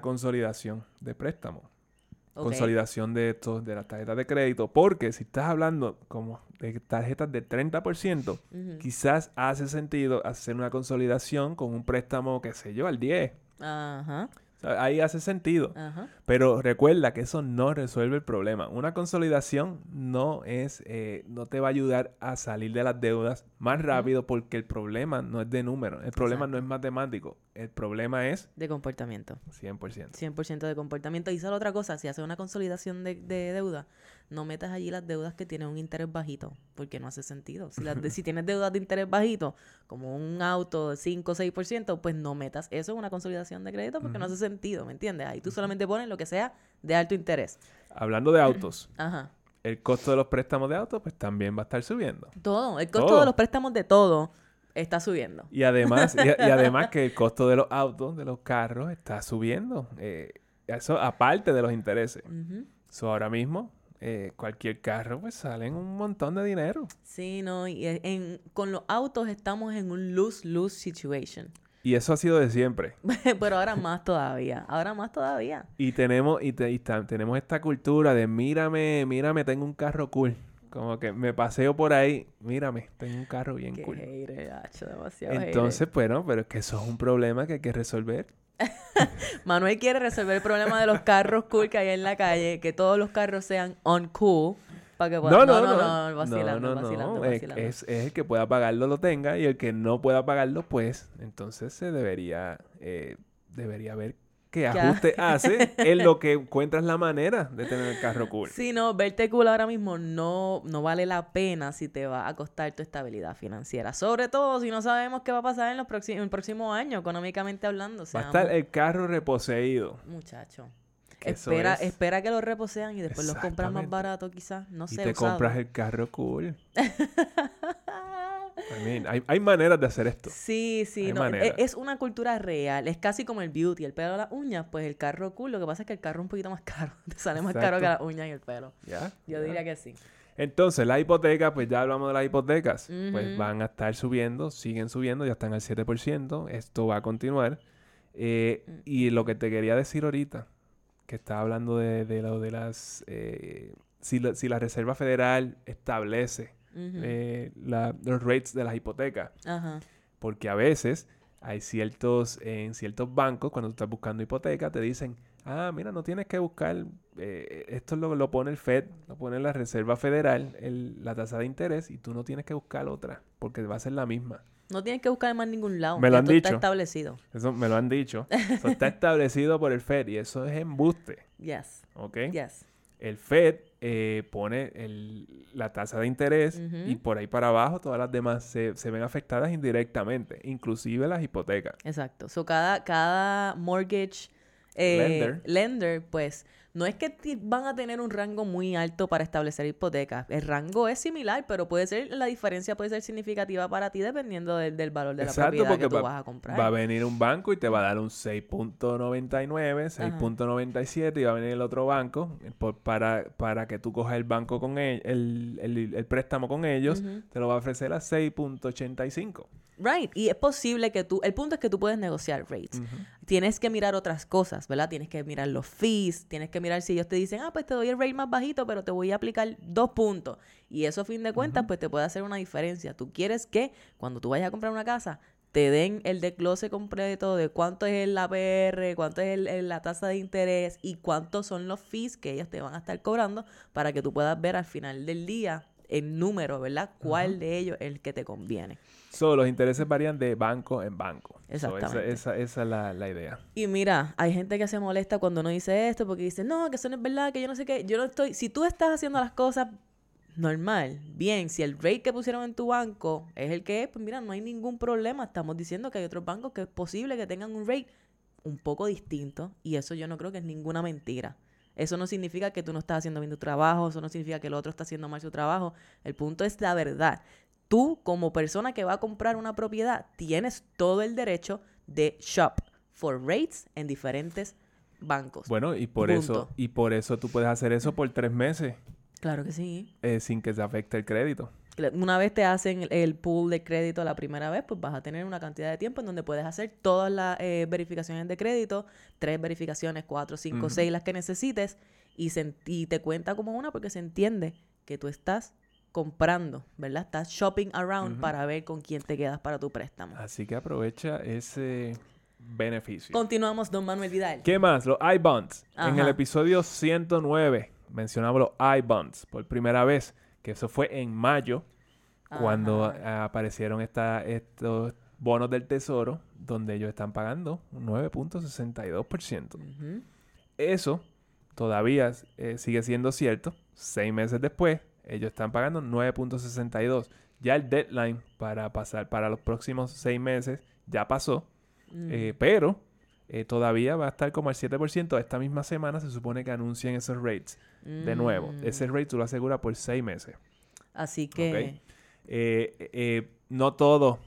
consolidación de préstamos. Okay. Consolidación de las tarjetas de crédito. Porque si estás hablando como de tarjetas de 30%, quizás hace sentido hacer una consolidación con un préstamo, qué sé yo, al 10%. Ajá. O sea, ahí hace sentido. Ajá. Pero recuerda que eso no resuelve el problema. Una consolidación no te va a ayudar a salir de las deudas más rápido porque el problema no es de números. El problema no es matemático. El problema es... de comportamiento. 100%. 100% de comportamiento. Y solo otra cosa, si haces una consolidación de deuda, no metas allí las deudas que tienen un interés bajito porque no hace sentido. Si tienes deudas de interés bajito, como un auto de 5 o 6%, pues no metas eso en una consolidación de crédito porque no hace sentido, ¿me entiendes? Ahí tú solamente pones lo que sea de alto interés. Hablando de autos, el costo de los préstamos de autos pues también va a estar subiendo. Todo, el costo de los préstamos de todo está subiendo. Y además, que el costo de los autos, de los carros, está subiendo. Eso aparte de los intereses. So, ahora mismo, cualquier carro pues sale un montón de dinero. Sí, no, y con los autos estamos en un lose-lose situation. Y eso ha sido de siempre. Pero ahora más todavía. Ahora más todavía. Y tenemos esta cultura de mírame, tengo un carro cool. Como que me paseo por ahí, mírame, tengo un carro bien cool. Hater, gacho, demasiado entonces, hater. Bueno, pero es que eso es un problema que hay que resolver. Manuel quiere resolver el problema de los carros cool que hay en la calle. Que todos los carros sean uncool. Para que pueda... vacilando. Es el que pueda pagarlo lo tenga y el que no pueda pagarlo, pues, entonces se debería ver qué ajuste hace en lo que encuentras la manera de tener el carro cool. Sí, no, verte cool ahora mismo no vale la pena si te va a costar tu estabilidad financiera. Sobre todo si no sabemos qué va a pasar en el próximo año, económicamente hablando. O sea, va a estar el carro reposeído. Muchacho. Espera que los reposean y después los compras más barato quizás, no sé, y te usado. Compras el carro cool. I mean, hay maneras de hacer esto. Sí, no, es una cultura real. Es casi como el beauty, el pelo, las uñas. Pues el carro cool, lo que pasa es que el carro es un poquito más caro. Te sale más caro que las uñas y el pelo. Yo diría que sí. Entonces, la hipoteca, pues ya hablamos de las hipotecas. Pues van a estar subiendo, siguen subiendo. Ya están al 7%, esto va a continuar. Y lo que te quería decir ahorita, que estaba hablando de las... Si la Reserva Federal establece los rates de las hipotecas. Ajá. Porque a veces hay en ciertos bancos, cuando tú estás buscando hipoteca, te dicen, mira, no tienes que buscar... esto lo pone el Fed, lo pone la Reserva Federal, la tasa de interés, y tú no tienes que buscar otra, porque va a ser la misma. No tienes que buscar más en ningún lado. Me lo han dicho. Está establecido. Eso me lo han dicho. Eso está establecido por el Fed y eso es embuste. Yes. ¿Ok? Yes. El Fed pone la tasa de interés y por ahí para abajo todas las demás se ven afectadas indirectamente, inclusive las hipotecas. Exacto. So, cada mortgage lender, pues... No es que van a tener un rango muy alto para establecer hipotecas. El rango es similar, pero la diferencia puede ser significativa para ti dependiendo del valor de la propiedad que tú vas a comprar. Va a venir un banco y te va a dar un 6.99, 6.97 y va a venir el otro banco para que tú cojas el banco con el préstamo con ellos, te lo va a ofrecer a 6.85. Right. Y es posible que el punto es que tú puedes negociar rates. Tienes que mirar otras cosas, ¿verdad? Tienes que mirar los fees, tienes que mirar si ellos te dicen, pues te doy el rate más bajito, pero te voy a aplicar 2 puntos. Y eso, a fin de cuentas, pues te puede hacer una diferencia. Tú quieres que, cuando tú vayas a comprar una casa, te den el desglose completo de cuánto es el APR, cuánto es la tasa de interés y cuántos son los fees que ellos te van a estar cobrando para que tú puedas ver al final del día en número, ¿verdad? ¿Cuál de ellos es el que te conviene? So, los intereses varían de banco en banco. Exactamente. So, esa es la idea. Y mira, hay gente que se molesta cuando uno dice esto porque dice, no, que eso no es verdad, que yo no sé qué. Yo no estoy... Si tú estás haciendo las cosas normal, bien, si el rate que pusieron en tu banco es el que es, pues mira, no hay ningún problema. Estamos diciendo que hay otros bancos que es posible que tengan un rate un poco distinto y eso yo no creo que es ninguna mentira. Eso no significa que tú no estás haciendo bien tu trabajo, eso no significa que el otro está haciendo mal su trabajo. El punto es la verdad. Tú, como persona que va a comprar una propiedad, tienes todo el derecho de shop for rates en diferentes bancos. Bueno, y por eso tú puedes hacer eso por 3 meses. Claro que sí. Sin que te afecte el crédito. Una vez te hacen el pool de crédito la primera vez, pues vas a tener una cantidad de tiempo en donde puedes hacer todas las verificaciones de crédito, 3 verificaciones, 4, 5, 6, las que necesites, y te cuenta como una porque se entiende que tú estás comprando, ¿verdad? Estás shopping around para ver con quién te quedas para tu préstamo. Así que aprovecha ese beneficio. Continuamos, don Manuel Vidal. ¿Qué más? Los I-Bonds. En el episodio 109 mencionamos los I-Bonds por primera vez. Que eso fue en mayo, cuando aparecieron estos bonos del Tesoro, donde ellos están pagando un 9.62%. Eso todavía sigue siendo cierto. 6 meses después, ellos están pagando 9.62. Ya el deadline para pasar para los próximos 6 meses ya pasó, pero... todavía va a estar como al 7%. Esta misma semana se supone que anuncian esos rates de nuevo. Ese rate tú lo aseguras por 6 meses. Así que... Okay. No todo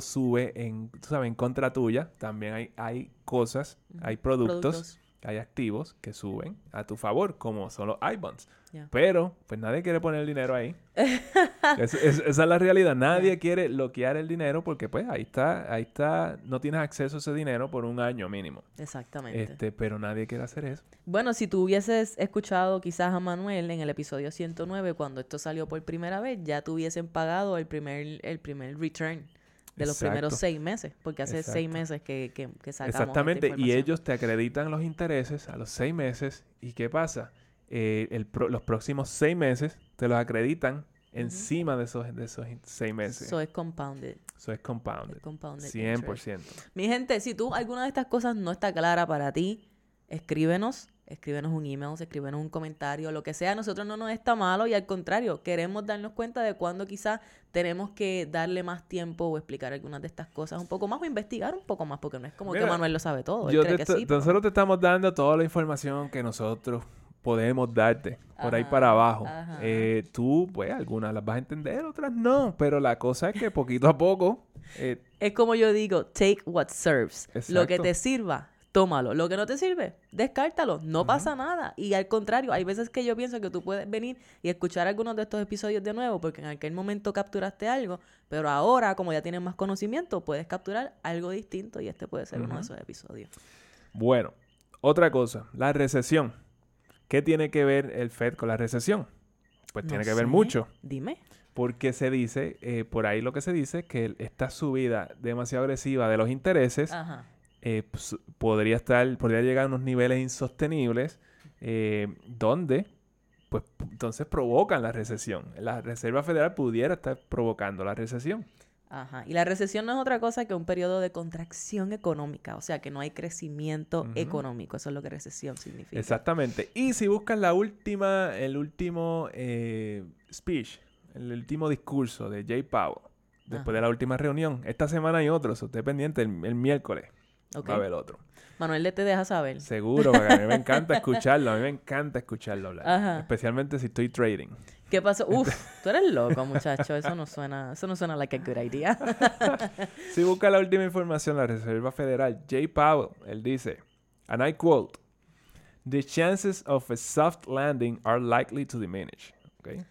sube en, tú sabes, en contra tuya. También hay cosas, hay productos, hay activos que suben a tu favor, como son los I-Bonds. Yeah. Pero, pues nadie quiere poner el dinero ahí. Esa es la realidad. Nadie quiere bloquear el dinero porque, pues, ahí está, no tienes acceso a ese dinero por un año mínimo. Exactamente. Pero nadie quiere hacer eso. Bueno, si tú hubieses escuchado quizás a Manuel en el episodio 109, cuando esto salió por primera vez, ya te hubiesen pagado el primer return de los primeros 6 meses, porque hace 6 meses que sacamos esta información. Exactamente, y ellos te acreditan los intereses a los 6 meses, ¿y qué pasa? Los próximos 6 meses te los acreditan encima de esos 6 meses. Eso es compounded. Eso es compounded. 100%. Interest. Mi gente, si tú alguna de estas cosas no está clara para ti, escríbenos un email, escríbenos un comentario, lo que sea. Nosotros no nos está malo y al contrario, queremos darnos cuenta de cuando quizás tenemos que darle más tiempo o explicar algunas de estas cosas un poco más o investigar un poco más, porque no es como que Manuel lo sabe todo. Nosotros te estamos dando toda la información que nosotros podemos darte por ahí para abajo. Tú, pues, algunas las vas a entender, otras no, pero la cosa es que poquito a poco... es como yo digo, take what serves. Exacto. Lo que te sirva, tómalo. Lo que no te sirve, descártalo. No pasa nada. Y al contrario, hay veces que yo pienso que tú puedes venir y escuchar algunos de estos episodios de nuevo porque en aquel momento capturaste algo, pero ahora, como ya tienes más conocimiento, puedes capturar algo distinto y este puede ser uno de esos episodios. Bueno, otra cosa, la recesión. ¿Qué tiene que ver el FED con la recesión? Pues tiene que ver mucho. Dime. Porque se dice, por ahí lo que se dice, que esta subida demasiado agresiva de los intereses... podría llegar a unos niveles insostenibles donde pues entonces provocan la recesión. La Reserva Federal pudiera estar provocando la recesión. Y la recesión no es otra cosa que un periodo de contracción económica, o sea que no hay crecimiento económico. Eso es lo que recesión significa. Exactamente. Y si buscas el último discurso de Jay Powell después de la última reunión, esta semana hay otro, esté pendiente, el miércoles. Okay. Va a haber otro. Manuel, te deja saber. Seguro, porque a mí me encanta escucharlo. A mí me encanta escucharlo hablar. Especialmente si estoy trading. ¿Qué pasó? Tú eres loco, muchacho. Eso no suena like a good idea. Si busca la última información, la Reserva Federal, Jay Powell, él dice, and I quote, "The chances of a soft landing are likely to diminish." Okay.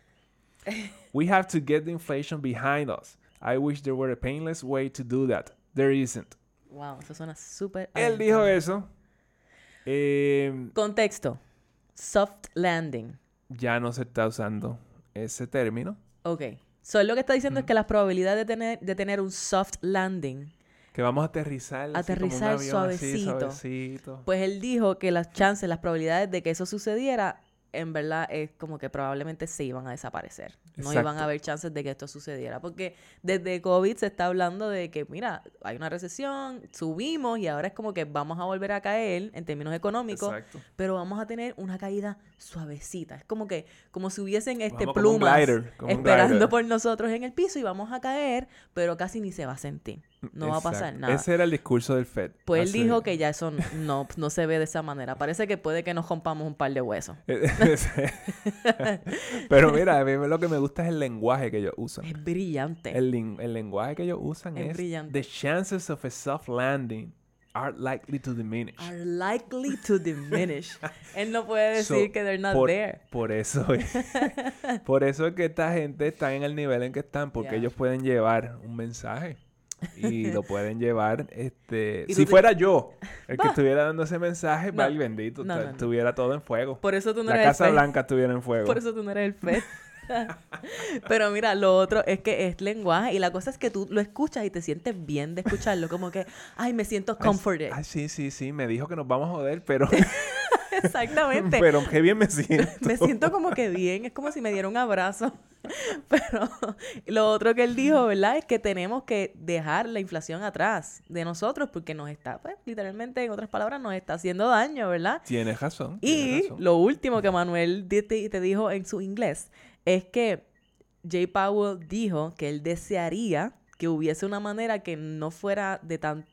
"We have to get the inflation behind us. I wish there were a painless way to do that. There isn't." Wow, eso suena súper... Él dijo eso. Contexto. Soft landing. Ya no se está usando ese término. Ok. So, lo que está diciendo es que las probabilidades de tener un soft landing... Que vamos a aterrizar así, como un avión, suavecito. Pues él dijo que las probabilidades de que eso sucediera en verdad es como que probablemente se iban a desaparecer. Exacto. No iban a haber chances de que esto sucediera. Porque desde COVID se está hablando de que, mira, hay una recesión, subimos y ahora es como que vamos a volver a caer en términos económicos. Exacto. Pero vamos a tener una caída suavecita. Es como que, como si hubiesen plumas esperando por nosotros en el piso y vamos a caer, pero casi ni se va a sentir. No Exacto. va a pasar nada. Ese era el discurso del Fed. Pues él dijo que ya eso no se ve de esa manera. Parece que puede que nos rompamos un par de huesos. Pero mira, a mí lo que me gusta es el lenguaje que ellos usan. Es brillante. El lenguaje que ellos usan es brillante. The chances of a soft landing are likely to diminish. Are likely to diminish. Él no puede decir que they're not there. Por eso es que esta gente está en el nivel en que están, porque ellos pueden llevar un mensaje. Y lo pueden llevar, si fuera yo el que estuviera dando ese mensaje, vale, bendito, estuviera todo en fuego. Por eso tú no eres el Fed. La Casa Blanca estuviera en fuego. Por eso tú no eres el Fed. Pero mira, lo otro es que es lenguaje y la cosa es que tú lo escuchas y te sientes bien de escucharlo, como que, ay, me siento comforted. Ay, sí, me dijo que nos vamos a joder, pero... Exactamente. Pero qué bien me siento. Me siento como que bien, es como si me diera un abrazo. Pero lo otro que él dijo, ¿verdad? Es que tenemos que dejar la inflación atrás de nosotros porque nos está, pues, literalmente, en otras palabras, nos está haciendo daño, ¿verdad? Tienes razón. Y lo último que Manuel te dijo en su inglés es que Jay Powell dijo que él desearía que hubiese una manera que no fuera de tan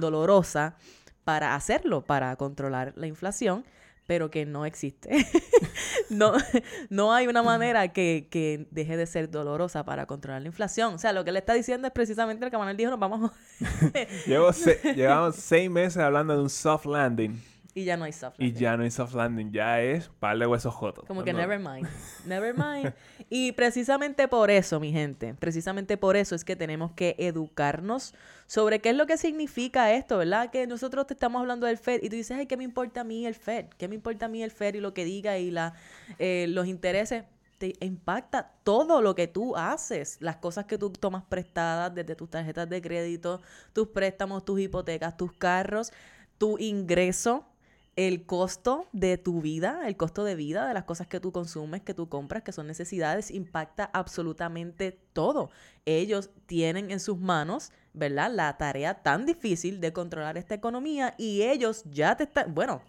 dolorosa para hacerlo, para controlar la inflación, pero que no existe. No hay una manera que deje de ser dolorosa para controlar la inflación. O sea, lo que le está diciendo es precisamente lo que Manuel dijo, nos vamos a... Llevamos 6 meses hablando de un soft landing. Y ya no hay soft landing. Ya es par de huesos jotos. Como que never mind. Y precisamente por eso, mi gente, es que tenemos que educarnos sobre qué es lo que significa esto, ¿verdad? Que nosotros te estamos hablando del Fed y tú dices, ay, ¿qué me importa a mí el Fed? ¿Qué me importa a mí el Fed y lo que diga y los intereses? Te impacta todo lo que tú haces, las cosas que tú tomas prestadas desde tus tarjetas de crédito, tus préstamos, tus hipotecas, tus carros, tu ingreso, el costo de tu vida, el costo de vida de las cosas que tú consumes, que tú compras, que son necesidades, impacta absolutamente todo. Ellos tienen en sus manos, ¿verdad?, la tarea tan difícil de controlar esta economía y ellos ya te están... Bueno,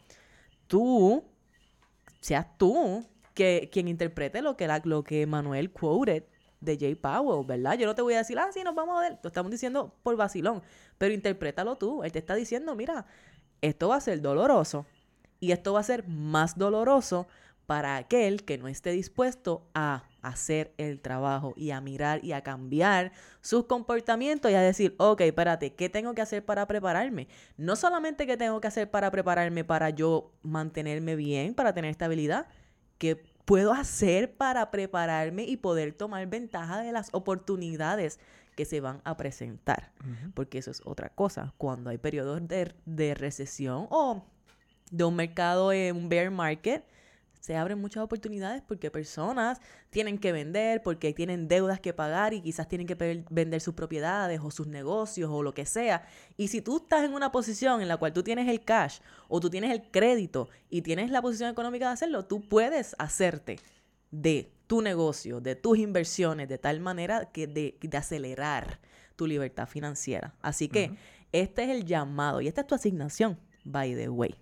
seas tú quien interprete lo que Manuel quoted de Jay Powell, ¿verdad? Yo no te voy a decir, sí, nos vamos a ver. Lo estamos diciendo por vacilón, pero interprétalo tú. Él te está diciendo, mira, esto va a ser doloroso y esto va a ser más doloroso para aquel que no esté dispuesto a hacer el trabajo y a mirar y a cambiar sus comportamientos y a decir, ok, espérate, ¿qué tengo que hacer para prepararme? No solamente qué tengo que hacer para prepararme para yo mantenerme bien, para tener estabilidad, ¿qué puedo hacer para prepararme y poder tomar ventaja de las oportunidades que se van a presentar? Uh-huh. Porque eso es otra cosa. Cuando hay periodos de recesión o de un mercado, un bear market, se abren muchas oportunidades porque personas tienen que vender, porque tienen deudas que pagar y quizás tienen que vender sus propiedades o sus negocios o lo que sea. Y si tú estás en una posición en la cual tú tienes el cash o tú tienes el crédito y tienes la posición económica de hacerlo, tú puedes hacerte de tu negocio, de tus inversiones, de tal manera que de acelerar tu libertad financiera. Así que uh-huh. Este es el llamado y esta es tu asignación, by the way.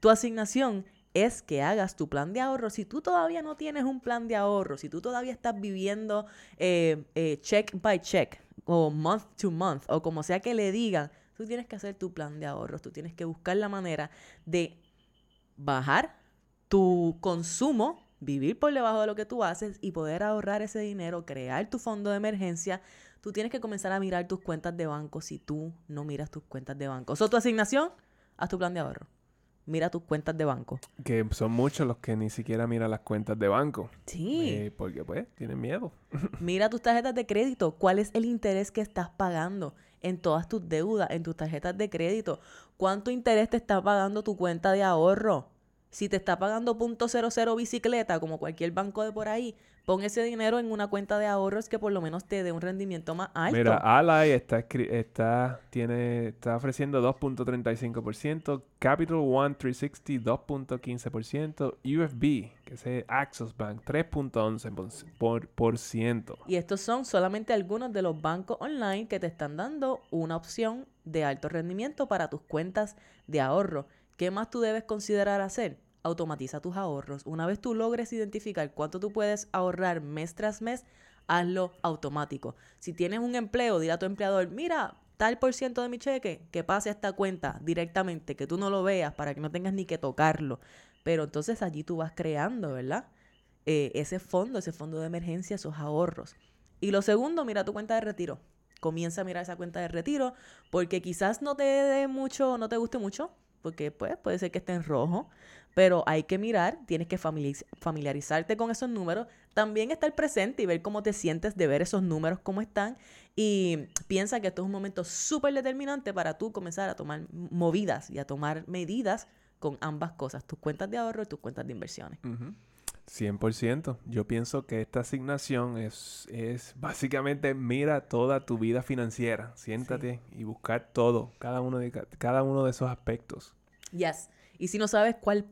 Tu asignación es que hagas tu plan de ahorro. Si tú todavía no tienes un plan de ahorro, si tú todavía estás viviendo check by check o month to month o como sea que le digan, tú tienes que hacer tu plan de ahorros, tú tienes que buscar la manera de bajar tu consumo, vivir por debajo de lo que tú haces y poder ahorrar ese dinero, crear tu fondo de emergencia. Tú tienes que comenzar a mirar tus cuentas de banco si tú no miras tus cuentas de banco. Tu asignación, haz tu plan de ahorro. Mira tus cuentas de banco. Que son muchos los que ni siquiera miran las cuentas de banco. Sí. Porque, pues, tienen miedo. Mira tus tarjetas de crédito. ¿Cuál es el interés que estás pagando en todas tus deudas, en tus tarjetas de crédito? ¿Cuánto interés te está pagando tu cuenta de ahorro? Si te está pagando .00 bicicleta, como cualquier banco de por ahí, pon ese dinero en una cuenta de ahorros que por lo menos te dé un rendimiento más alto. Mira, Ally está ofreciendo 2.35%, Capital One 360 2.15%, UFB, que es Axos Bank, 3.11%. Y estos son solamente algunos de los bancos online que te están dando una opción de alto rendimiento para tus cuentas de ahorro. ¿Qué más tú debes considerar hacer? Automatiza tus ahorros. Una vez tú logres identificar cuánto tú puedes ahorrar mes tras mes, hazlo automático. Si tienes un empleo, dile a tu empleador, mira, tal por ciento de mi cheque, que pase a esta cuenta directamente, que tú no lo veas para que no tengas ni que tocarlo. Pero entonces allí tú vas creando, ¿verdad? Ese fondo de emergencia, esos ahorros. Y lo segundo, mira tu cuenta de retiro. Comienza a mirar esa cuenta de retiro porque quizás no te dé mucho, no te guste mucho, porque pues puede ser que esté en rojo, pero hay que mirar, tienes que familiarizarte con esos números, también estar presente y ver cómo te sientes de ver esos números, cómo están, y piensa que esto es un momento súper determinante para tú comenzar a tomar movidas y a tomar medidas con ambas cosas, tus cuentas de ahorro y tus cuentas de inversiones. Uh-huh. 100%. Yo pienso que esta asignación es básicamente mira toda tu vida financiera. Siéntate sí. Y buscar todo, cada uno de esos aspectos. Yes. Y si no sabes cuál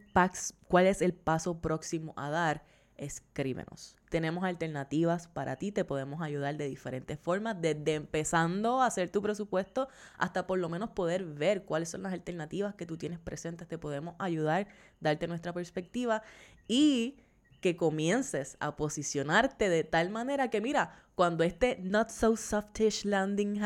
es el paso próximo a dar, escríbenos. Tenemos alternativas para ti, te podemos ayudar de diferentes formas, desde empezando a hacer tu presupuesto hasta por lo menos poder ver cuáles son las alternativas que tú tienes presentes. Te podemos ayudar, darte nuestra perspectiva y que comiences a posicionarte de tal manera que, mira, cuando este not so softish landing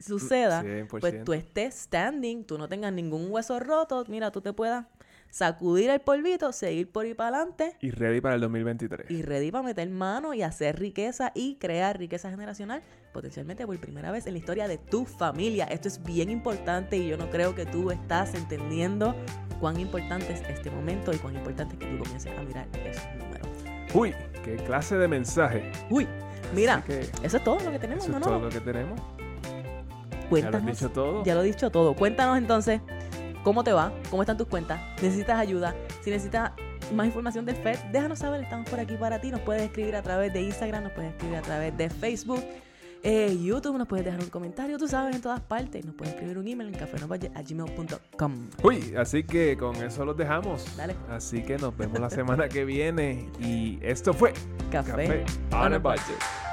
suceda, 100%. Pues tú estés standing, tú no tengas ningún hueso roto, mira, tú te puedas sacudir el polvito, seguir por ahí para adelante. Y ready para el 2023. Y ready para meter mano y hacer riqueza y crear riqueza generacional, potencialmente por primera vez en la historia de tu familia. Esto es bien importante y yo no creo que tú estás entendiendo cuán importante es este momento y cuán importante es que tú comiences a mirar esos números. ¡Uy! ¡Qué clase de mensaje! ¡Uy! Mira, eso es todo lo que tenemos, ¿no? Eso es todo lo que tenemos. Cuéntanos. ¿Ya lo has dicho todo? Ya lo he dicho todo. Cuéntanos entonces, ¿cómo te va? ¿Cómo están tus cuentas? ¿Necesitas ayuda? Si necesitas más información del FED, déjanos saber, estamos por aquí para ti. Nos puedes escribir a través de Instagram, nos puedes escribir a través de Facebook, YouTube, nos puedes dejar un comentario, tú sabes, en todas partes. Nos puedes escribir un email en cafeonabudget@gmail.com. Uy, así que con eso los dejamos. Dale. Así que nos vemos la semana que viene. Y esto fue Café on a Budget.